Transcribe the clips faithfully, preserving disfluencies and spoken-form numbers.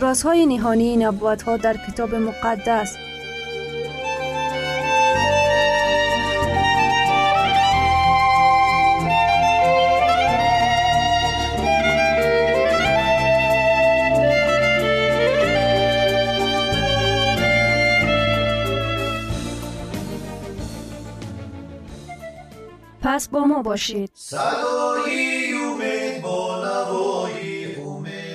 رازهای نهانی نبوت‌ها در کتاب مقدس. پس با ما باشید. صدای امید با نوای امید.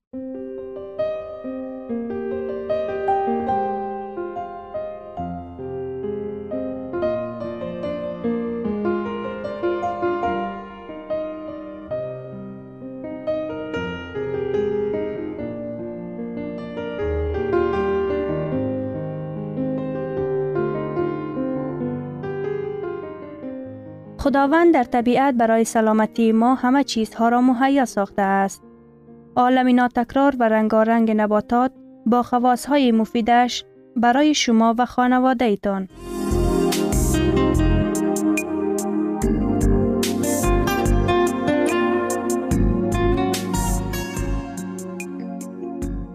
خداوند در طبیعت برای سلامتی ما همه چیزها را مهیا ساخته است. عالم ناتکرار و رنگارنگ نباتات با خواصهای مفیدش برای شما و خانواده ایتان.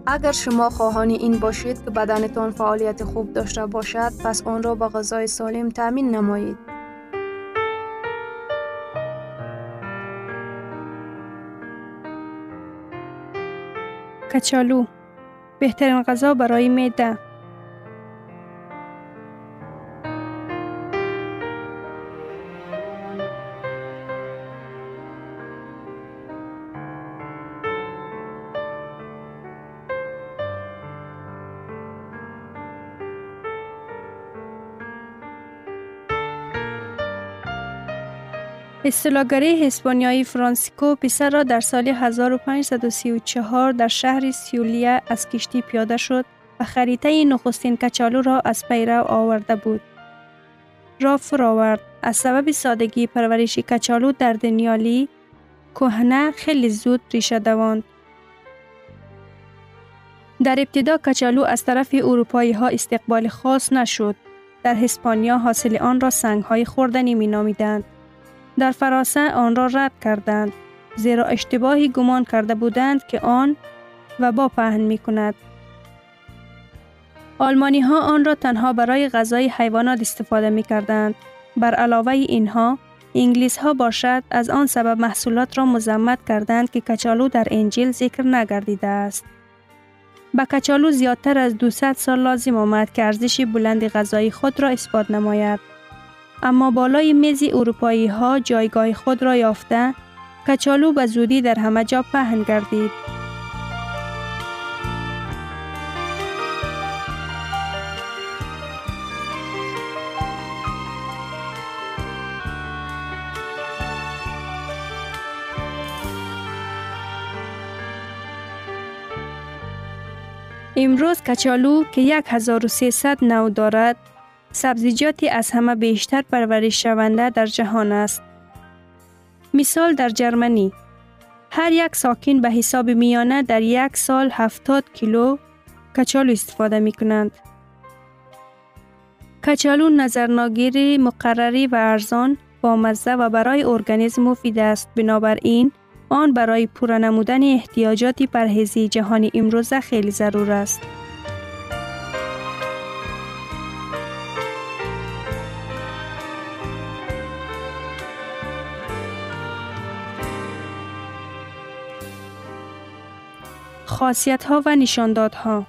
اگر شما خواهان این باشید که بدنتان فعالیت خوب داشته باشد، پس آن را با غذای سالم تامین نمایید. کچالو، بهترین غذا برای معده. اصطلاح‌گری هسپانیایی فرانسیسکو پیسر را در سال هزار و پانصد و سی و چهار در شهر سیولیا از کشتی پیاده شد و خریطه نخستین کچالو را از پیرو آورده بود. را فراورد. از سبب سادگی پرورش کچالو در دنیالی کهنه خیلی زود ریشه دواند. در ابتدا کچالو از طرف اروپایی ها استقبال خاص نشد. در هسپانیا حاصل آن را سنگ‌های خوردنی می نامیدند. در فرانسه آن را رد کردند، زیرا اشتباهی گمان کرده بودند که آن وبا پهن می کند. آلمانی ها آن را تنها برای غذای حیوانات استفاده می کردند. بر علاوه اینها، انگلیس ها باشد از آن سبب محصولات را مذمت کردند که کچالو در انجیل ذکر نگردیده است. با کچالو زیادتر از دویست سال لازم آمد که ارزش بلند غذایی خود را اثبات نماید. اما بالای میز اروپایی ها جایگاه خود را یافته، کچالو به زودی در همه جا پهن گردید. امروز کچالو که هزار و سیصد نوع دارد، سبزیجاتی از همه بیشتر پرورش شونده در جهان است. مثال در جرمنی، هر یک ساکن به حساب میانه در یک سال هفتاد کیلو کچالو استفاده می کنند. کچالو نظرناگیر مقرری و ارزان، بامزه و برای ارگانیسم مفید است. بنابراین آن برای پورا نمودن احتیاجات پرهیزی جهانی امروزه خیلی ضرور است. خاصیت‌ها و نشاندادها.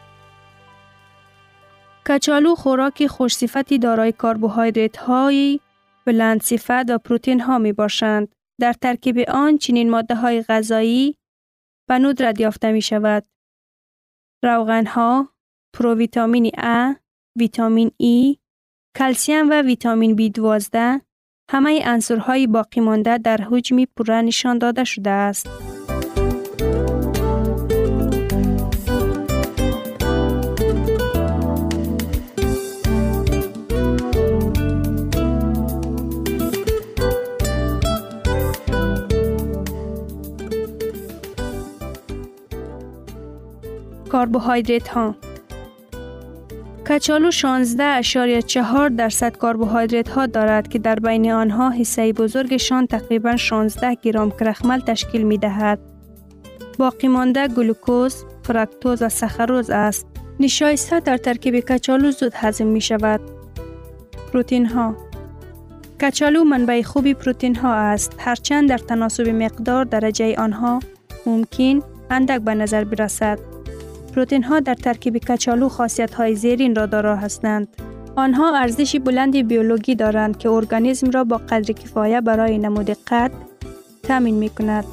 کچالو خوراک خوش صفتی دارای کربوهیدرات‌های بلند صفت و پروتئین ها می باشند. در ترکیب آن چنین ماده های غذایی به ندرت یافته می شود. روغن ها، پروویتامین ا، ویتامین ای، کلسیم و ویتامین بی دوازده همه عناصرهای باقی مانده در حجم پوره نشان داده شده است. کربوهیدرات ها. کچالو شانزده اعشاریه چهار درصد کربوهیدرات ها دارد که در بین آنها حصه بزرگشان تقریباً شانزده گرم کرخمل تشکیل می دهد. باقی مانده گلوکوز، فرکتوز و ساکاروز است. نشایسته در ترکیب کچالو زود هضم می شود. پروتئین ها. کچالو منبع خوبی پروتئین ها است، هرچند در تناسب مقدار درجه آنها ممکن اندک به نظر برسد. پروتئین ها در ترکیب کچالو خاصیت های زیرین را دارا هستند. آنها ارزش بلند بیولوژی دارند که ارگانیسم را با قدر کفایه برای نمود قد تامین می کند.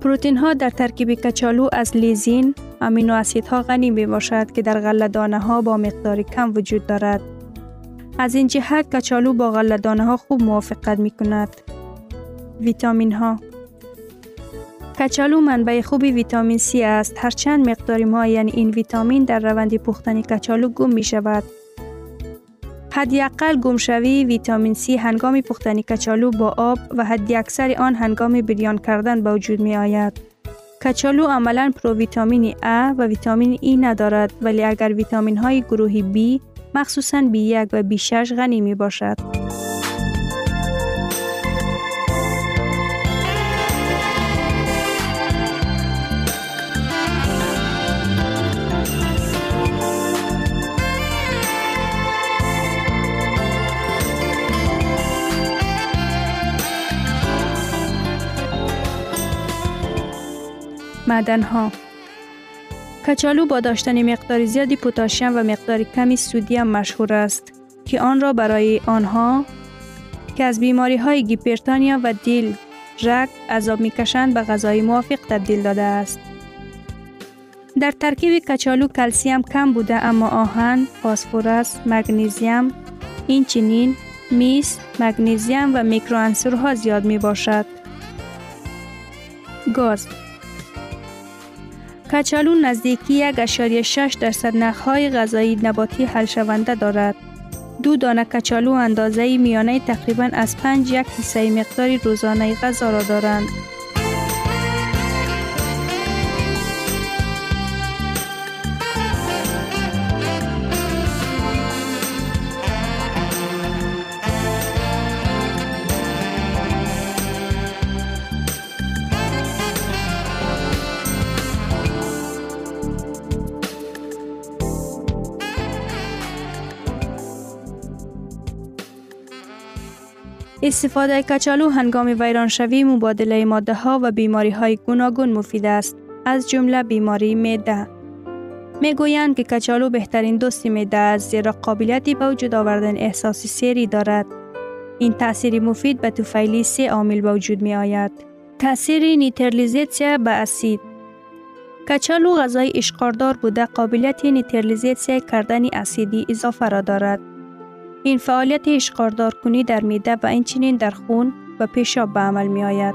پروتئین ها در ترکیب کچالو از لیزین، آمینو اسیدها غنی می باشد که در غله دانه ها با مقدار کم وجود دارد. از این جهت کچالو با غله‌دانه ها خوب موافقت می کند. ویتامین ها. کچالو منبع خوبی ویتامین C است، هرچند مقدار معین این ویتامین در روند پختن کچالو گم می شود. حداقل گمشوی ویتامین C هنگام پختن کچالو با آب و حداکثر آن هنگام بریان کردن به وجود می آید. کچالو عملاً پروویتامین A و ویتامین E ندارد، ولی اگر ویتامین های گروه B مخصوصاً بی یک و بی شش غنی می باشد. معدن ها. کچالو با داشتن مقدار زیادی پتاسیم و مقدار کمی سودیم مشهور است که آن را برای آنها که از بیماری های هایپرتانیا و دل، رگ، عذاب میکشند به غذای موافق تبدیل داده است. در ترکیب کچالو کلسیم کم بوده، اما آهن، فسفرس، مگنیزیم، این چنین میس، مگنیزیم و میکروعنصرها زیاد می باشد. گاز. کچالو نزدیکی یک اعشاریه شش درصد نخهای غذایی نباتی حل شونده دارد. دو دانه کچالو اندازه میانه تقریباً از پنج یک حصه مقدار روزانه غذا را دارند. استفاده کچالو هنگام ویرانشوی مبادله ماده ها و بیماری های گوناگون مفید است، از جمله بیماری معده. میگویند که کچالو بهترین دوست معده است، زیرا قابلیتی به وجود آوردن احساس سیری دارد. این تاثیر مفید به طفیلی سه عامل به وجود می آید. تاثیر نیترلیزیسیا به اسید. کچالو غذای اشقاردار بوده، قابلیت نیترلیزیسیا کردن اسیدی اضافه را دارد. این فعالیت اشقاردار کنی در میده و اینچنین در خون و پیشاب به عمل می آید.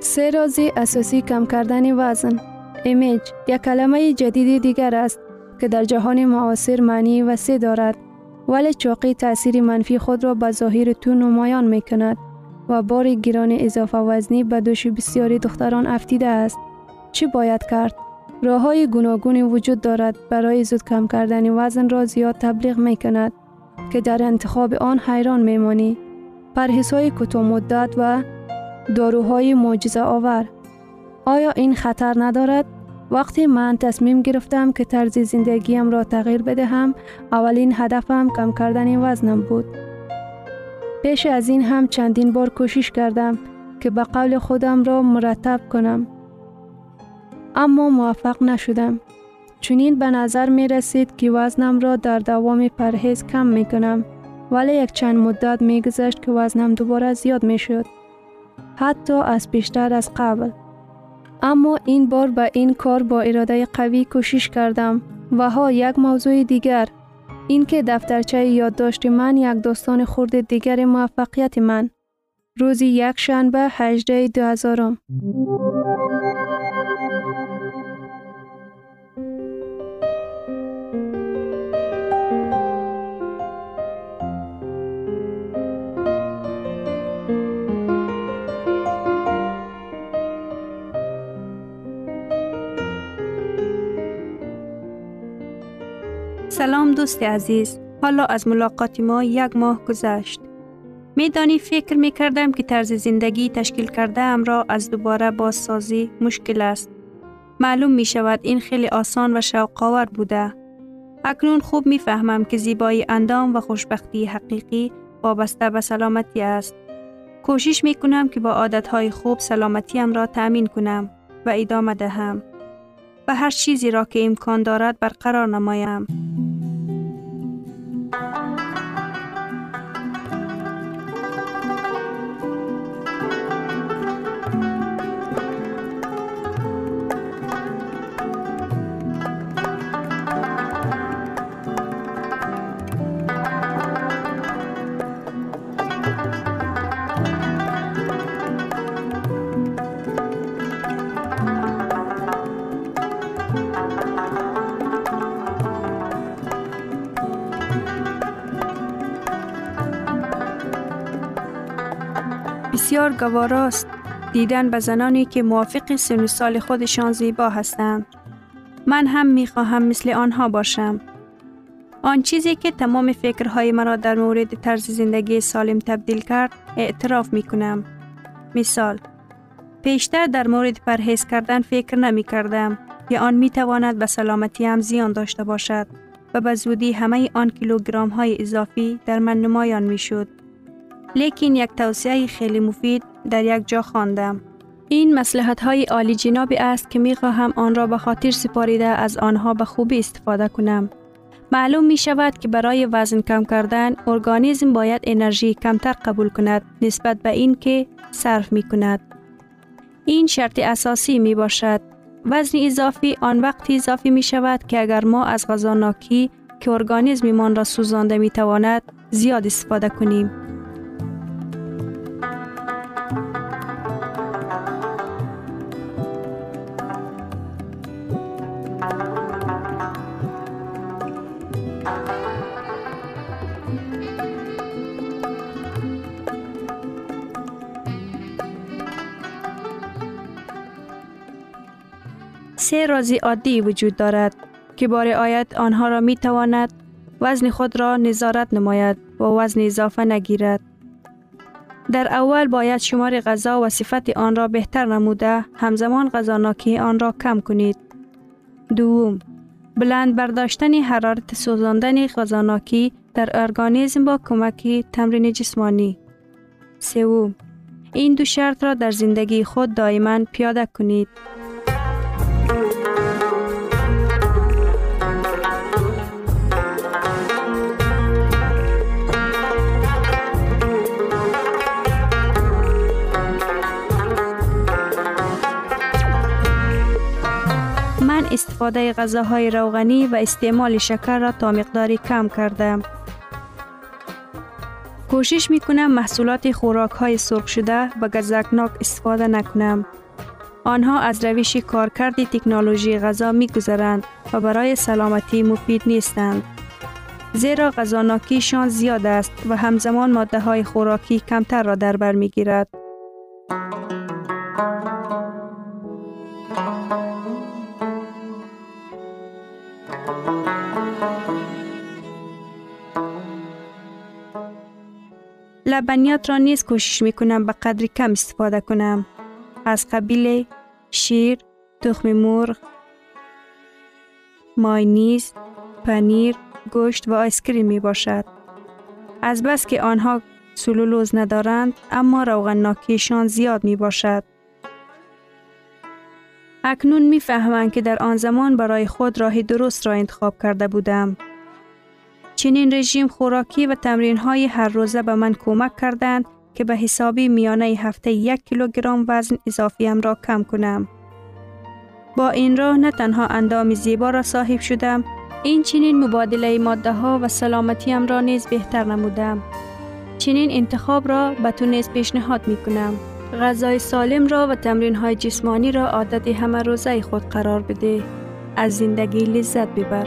سه راز اساسی کم کردن وزن. ایمیج یک کلمه جدید دیگر است که در جهان معاصر معنی وسیع دارد، ولی چاقی تأثیر منفی خود را به ظاهر تو نمایان می کند و بار گران اضافه وزنی به دوش بسیاری دختران افتیده است. چی باید کرد؟ راه های گوناگونی وجود دارد برای زود کم کردن وزن را زیاد تبلیغ می کند که در انتخاب آن حیران می مانی. پرهیز های کوتاه مدت و داروهای معجزه آور. آیا این خطر ندارد؟ وقتی من تصمیم گرفتم که طرز زندگیم را تغییر بدهم، اولین هدفم کم کردن وزنم بود. پیش از این هم چندین بار کوشش کردم که به قول خودم را مرتب کنم، اما موفق نشدم. چنین به نظر می رسید که وزنم را در دوام پرهیز کم می کنم، ولی یک چند مدت می گذشت که وزنم دوباره زیاد می شد، حتی از بیشتر از قبل. اما این بار به این کار با اراده قوی کوشش کردم. و ها یک موضوع دیگر، اینکه دفترچه یادداشت من یک داستان خرد دیگر موفقیت من. روزی یک شنبه هجدهم دوم. سلام دوست عزیز، حالا از ملاقات ما یک ماه گذشت. میدانی فکر میکردم که طرز زندگی تشکیل کرده ام را از دوباره بازسازی مشکل است. معلوم میشود این خیلی آسان و شوق‌آور بوده. اکنون خوب میفهمم که زیبایی اندام و خوشبختی حقیقی وابسته به سلامتی است. کوشش میکنم که با عادتهای خوب سلامتیم را تأمین کنم و ادامه دهم و هر چیزی را که امکان دارد برقرار نمایم. بسیار گواراست دیدن به زنانی که موافق سن سال خودشان زیبا هستند. من هم میخواهم مثل آنها باشم. آن چیزی که تمام فکرهای مرا در مورد طرز زندگی سالم تبدیل کرد، اعتراف میکنم. مثال، پیشتر در مورد پرهیز کردن فکر نمی کردم که آن میتواند به سلامتیم زیان داشته باشد و به زودی همه آن کیلوگرم های اضافی در من نمایان میشد. لیکن یک توصیه خیلی مفید در یک جا خواندم. این مصلحت های عالی جنابی است که می خواهم آن را به خاطر سپاریده از آنها به خوبی استفاده کنم. معلوم می شود که برای وزن کم کردن ارگانیسم باید انرژی کمتر قبول کند نسبت به این که صرف می کند. این شرط اساسی می باشد. وزن اضافی آن وقت اضافی می شود که اگر ما از غذا ناکی که ارگانیسم مان را سوزانده می تواند زیاد استفاده کنیم. سه راز عادی وجود دارد که با رعایت آنها را می تواند وزن خود را نظارت نماید و وزن اضافه نگیرد. در اول باید شمار غذا و صفت آن را بهتر نموده همزمان غذا ناکی آن را کم کنید. دوم، بلند برداشتن حرارت سوزاندن غذا ناکی در ارگانیسم با کمک تمرین جسمانی. سوم، این دو شرط را در زندگی خود دائما پیاده کنید. استفاده غذاهای روغنی و استعمال شکر را تا مقداری کم کردم. کوشش می کنم محصولات خوراک های سرخ شده و گزگناک استفاده نکنم. آنها از روش کارکرد تکنولوژی غذا می گذرند و برای سلامتی مفید نیستند. زیرا غذا ناکیشان زیاد است و همزمان ماده های خوراکی کمتر را در بر می گیرد. لبنیات را نیز کوشش می کنم به قدری کم استفاده کنم. از قبیل شیر، تخم مرغ، ماینیز، پنیر، گوشت و آیسکریم می باشد. از بس که آنها سلولوز ندارند اما روغن ناکیشان زیاد می باشد. اکنون می فهمم که در آن زمان برای خود راه درست را انتخاب کرده بودم. چنین رژیم خوراکی و تمرین‌های هر روزه به من کمک کردند که به حسابی میانه هفته یک کیلوگرم وزن اضافیم را کم کنم. با این راه نه تنها اندام زیبا را صاحب شدم، این چنین مبادله ماده‌ها و سلامتیم را نیز بهتر نمودم. چنین انتخاب را به تو نیز پیشنهاد می‌کنم. غذای سالم را و تمرین‌های جسمانی را عادت همه روزه خود قرار بده. از زندگی لذت ببر.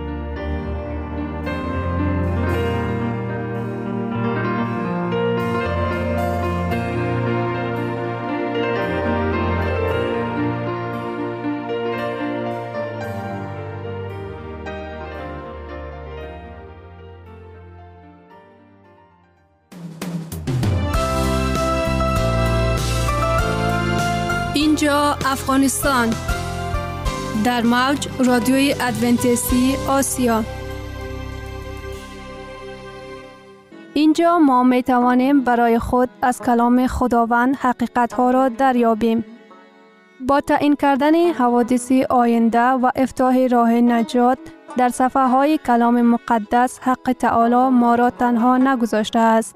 اینجا افغانستان در موج رادیوی ادونتیستی آسیا. اینجا ما می توانیم برای خود از کلام خداوند حقیقت ها را دریابیم. با تعیین کردن حوادث آینده و افتتاح راه نجات در صفحه های کلام مقدس، حق تعالی ما را تنها نگذاشته است.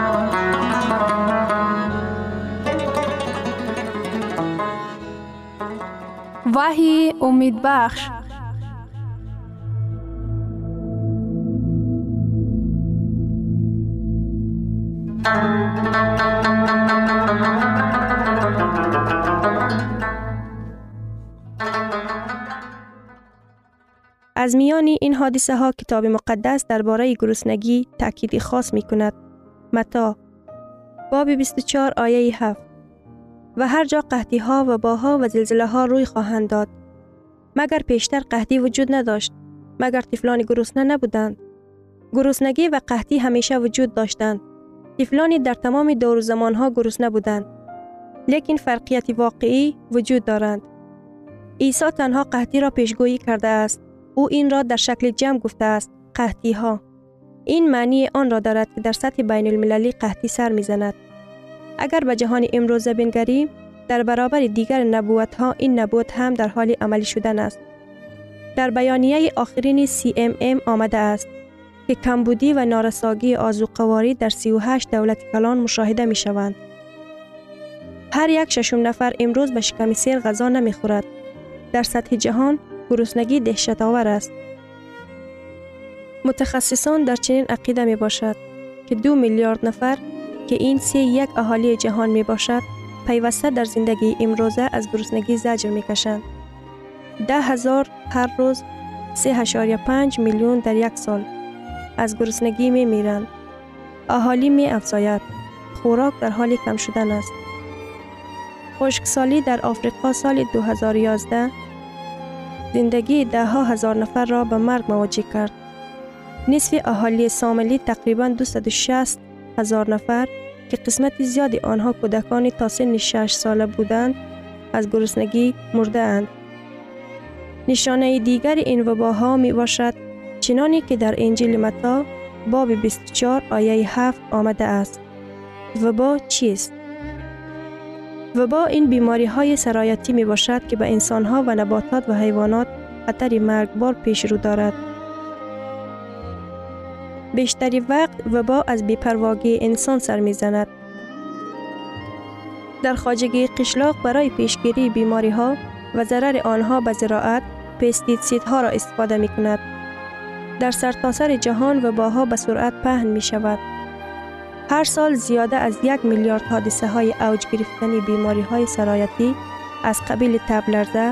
وحی امید بخش. از میان این حادثه ها کتاب مقدس درباره گرسنگی تأکید خاص می کند. متی باب بیست و چهار آیه هفت: و هر جا قحطی ها و باها و زلزله ها روی خواهند داد، مگر پیشتر قحطی وجود نداشت، مگر طفلان گرسنه نبودند. گرسنگی و قحطی همیشه وجود داشتند. طفلانی در تمام دور و زمان ها گرسنه بودند، لیکن فرقیت واقعی وجود دارند. عیسی تنها قحطی را پیشگویی کرده است. او این را در شکل جمع گفته است: قحطی ها. این معنی آن را دارد که در سطح بین المللی قحطی سر می زند. اگر به جهان امروزه بنگریم، در برابر دیگر نبوت ها این نبوت هم در حال عملی شدن است. در بیانیه آخرین سی ام ام آمده است که کمبودی و نارساگی آذوقه‌واری در سی و هشت دولت کلان مشاهده می شوند. هر یک ششم نفر امروز به شکم سیر غذا نمی خورد. در سطح جهان گرسنگی دهشت‌آور است. متخصصان در چنین عقیده می باشد که دو میلیارد نفر که این سه یک اهالی جهان می باشد، پیوسته در زندگی امروزه از گرسنگی زجر می کشند. ده هزار هر روز، سه ممیز پنج میلیون در یک سال از گرسنگی می میرند. اهالی می افزاید. خوراک در حال کم شدن است. خشکسالی در آفریقا سال دو هزار و یازده زندگی ده ها هزار نفر را به مرگ مواجه کرد. نصف اهالی سامالی تقریباً دویست و شصت هزار نفر که قسمت زیادی آنها کودکانی تا سن شش ساله بودند، از گرسنگی مرده اند. نشانه دیگر این وباها می باشد چنانی که در انجیل متی باب بیست و چهار آیه هفت آمده است. وبا چیست؟ وبا این بیماری های سرایتی می باشد که به انسان ها و نباتات و حیوانات خطر مرگبار پیش رو دارد. بیشتری وقت وبا از بی‌پرواگی انسان سر می‌زند. در خواجگی قشلاق برای پیشگیری بیماری‌ها و ضرر آنها به زراعت، پستیسیدها را استفاده می‌کند. در سرتاسر جهان وباها به سرعت پهن می‌شود. هر سال زیاده از یک میلیارد حادثه‌های اوج گرفتن بیماری‌های سرایتی از قبیل تب لرزه،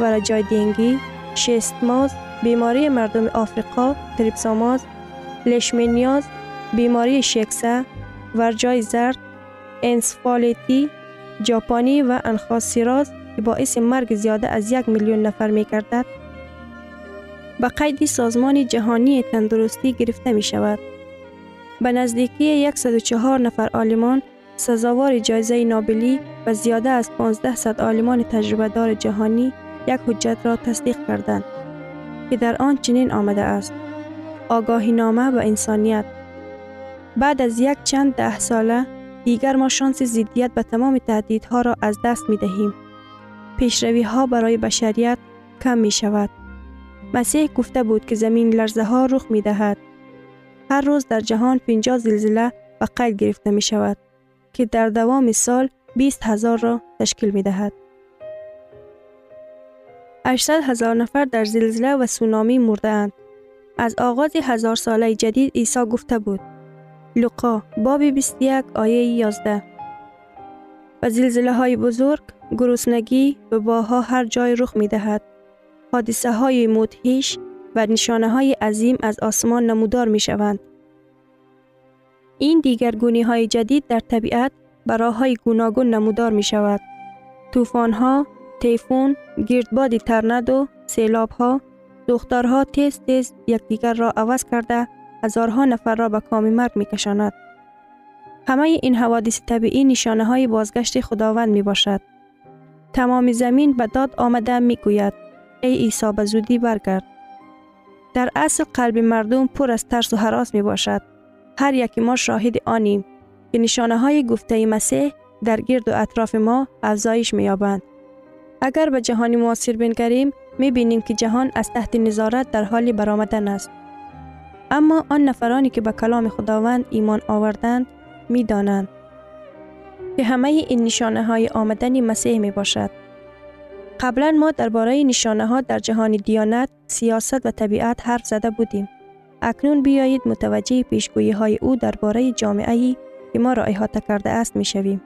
ورجای دنگی، شست ماز، بیماری مردم آفریقا، تریپسوماز، لیشمنیاز، بیماری شکسه، ورجای زرد، انسفالیتی، جاپانی و انخاسیراز که باعث مرگ زیاده از یک میلیون نفر می گردد، به قید سازمان جهانی تندرستی گرفته می شود. به نزدیکی صد و چهار نفر عالمان سزاوار جایزه نوبلی و زیاده از پانزده صد عالمان تجربه دار جهانی یک حجت را تصدیق کردند که در آن چنین آمده است: آگاهی نامه و انسانیت. بعد از یک چند ده ساله دیگر ما شانس ضدیت به تمام تهدیدها را از دست می دهیم. پیشروی ها برای بشریت کم می شود. مسیح گفته بود که زمین لرزه ها رخ می دهد. هر روز در جهان پنجاه زلزله به قید گرفته می شود که در دوام سال بیست هزار را تشکیل می دهد. هشتاد هزار نفر در زلزله و سونامی مرده اند. از آغاز هزار ساله جدید عیسی گفته بود. لوقا باب بیست و یک آیه یازده: و زلزله های بزرگ، گرسنگی و وباها هر جای رخ می دهد. حادثه های مدهش و نشانه های عظیم از آسمان نمودار می شوند. این دیگرگونی های جدید در طبیعت برای های گوناگون نمودار می شود. طوفان ها، تیفون، گردباد تورنادو، سیلاب ها، دخترها تیز تیز یکدیگر را عوض کرده هزارها نفر را به کام مرگ می‌کشاند. همه این حوادث طبیعی نشانه‌های بازگشت خداوند میباشد. تمام زمین به داد آمده میگوید: ای عیسی به زودی برگرد. در اصل قلب مردم پر از ترس و هراس میباشد. هر یک ما شاهد آنیم که نشانه‌های گفته مسیح در گرد و اطراف ما افزایش می‌یابند. اگر به جهان معاصر بنگریم، می بینیم که جهان از تحت نظارت در حال برآمدن است. اما آن نفرانی که به کلام خداوند ایمان آوردند می دانند که همه این نشانه های آمدن مسیح می باشد. قبلا ما درباره نشانه ها در جهان دیانت، سیاست و طبیعت حرف زده بودیم. اکنون بیایید متوجه پیشگویی های او درباره جامعه‌ای که ما را احاطه کرده است می شویم.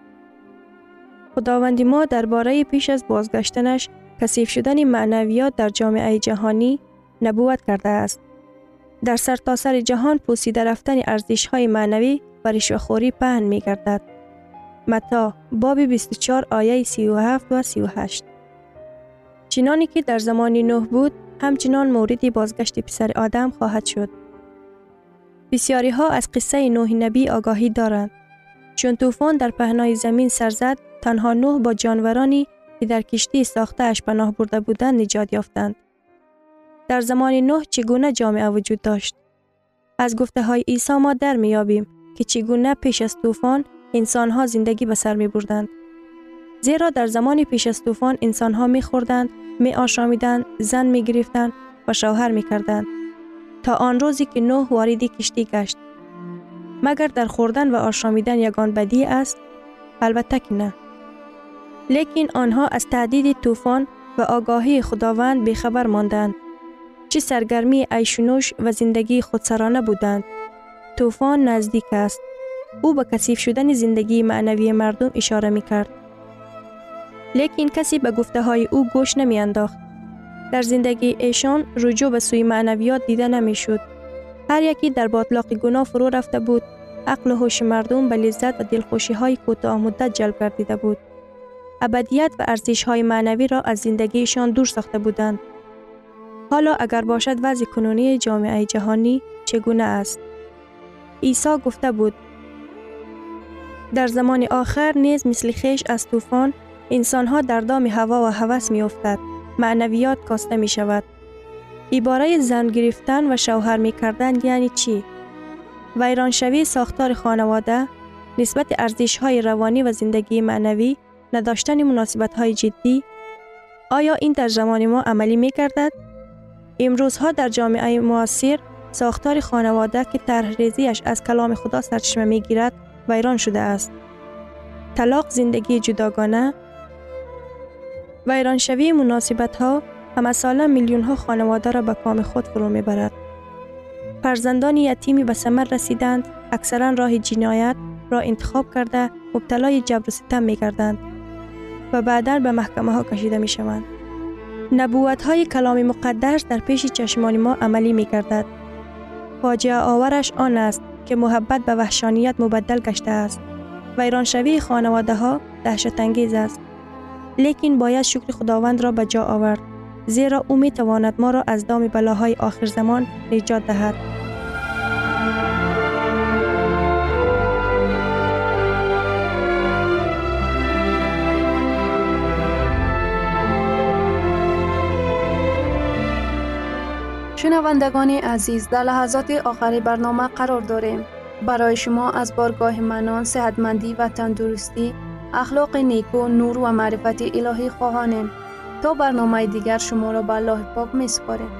خداوند ما درباره پیش از بازگشتنش کثیف شدن معنویات در جامعه جهانی نبوت کرده است. در سرتاسر سر جهان پوسیده رفتن ارزش‌های معنوی و رشوه‌خوری پهن می‌گردد. متی باب بیست و چهار آیه سی و هفت و سی و هشت. چنانی که در زمان نوح بود، همچنان موردی بازگشت پسر آدم خواهد شد. بسیاری ها از قصه نوح نبی آگاهی دارند. چون طوفان در پهنای زمین سر زد، تنها نوح با جانورانی که در کشتی ساخته اش پناه برده بودند نجات یافتند. در زمان نوح چگونه جامعه وجود داشت؟ از گفته های عیسی ما در میابیم که چگونه پیش از طوفان انسان ها زندگی به سر می بردند. زیرا در زمان پیش از طوفان انسان ها می خوردند، می آشامیدند، زن می گرفتند و شوهر می کردند تا آن روزی که نوح وارد کشتی گشت. مگر در خوردن و آشامیدن یگان بدی است؟ البته که نه. لیکن آنها از تهدید طوفان و آگاهی خداوند بیخبر ماندند. چه سرگرمی عیشونوش و زندگی خودسرانه بودند. طوفان نزدیک است. او به کثیف شدن زندگی معنوی مردم اشاره می کرد. لیکن کسی به گفته های او گوش نمی انداخت. در زندگی ایشان رجوع به سوی معنویات دیده نمی شد. هر یکی در باطلاق گناه فرو رفته بود. عقل و هوش مردم به لذت و دلخوشی های کوتاه مدت جلب گردیده بود. ابدیت و ارزش های معنوی را از زندگیشان دور ساخته بودند. حالا اگر باشد وضع کنونی جامعه جهانی چگونه است؟ عیسی گفته بود در زمان آخر نیز مثل خیش از طوفان انسانها در دام هوا و هوس میافتد، معنویات کاسته می شود. عباره زن گرفتن و شوهر می کردن یعنی چی؟ ویرانشوی ساختار خانواده، نسبت ارزش های روانی و زندگی معنوی، نداشتن مناسبت های جدی. آیا این در زمان ما عملی می گردد؟ امروزها در جامعه معاصر ساختار خانواده که طرح ریزیش از کلام خدا سرچشمه می گیرد ویران شده است. طلاق، زندگی جداگانه، ویرانشوی مناسبت ها همساله میلیون ها خانواده را به کام خود فرو می برد. فرزندان یتیمی به ثمر رسیدند، اکثرا راه جنایت را انتخاب کرده مبتلای جبر و ستم می گردند و بعداً به محکمه ها کشیده می شوند. نبوت های کلام مقدس در پیش چشمان ما عملی می گردد. فاجعه آورش آن است که محبت به وحشانیت مبدل گشته است. ویرانشوی خانواده ها دهشت انگیز است. لیکن باید شکر خداوند را به جا آورد، زیرا او می تواند ما را از دام بلاهای آخر زمان نجات دهد. شنوندگان عزیز، در لحظات آخر برنامه قرار داریم. برای شما از بارگاه منان، صحتمندی و تندرستی، اخلاق نیکو، نور و معرفت الهی خواهانیم. تا برنامه دیگر شما را به الله پاک می‌سپاریم.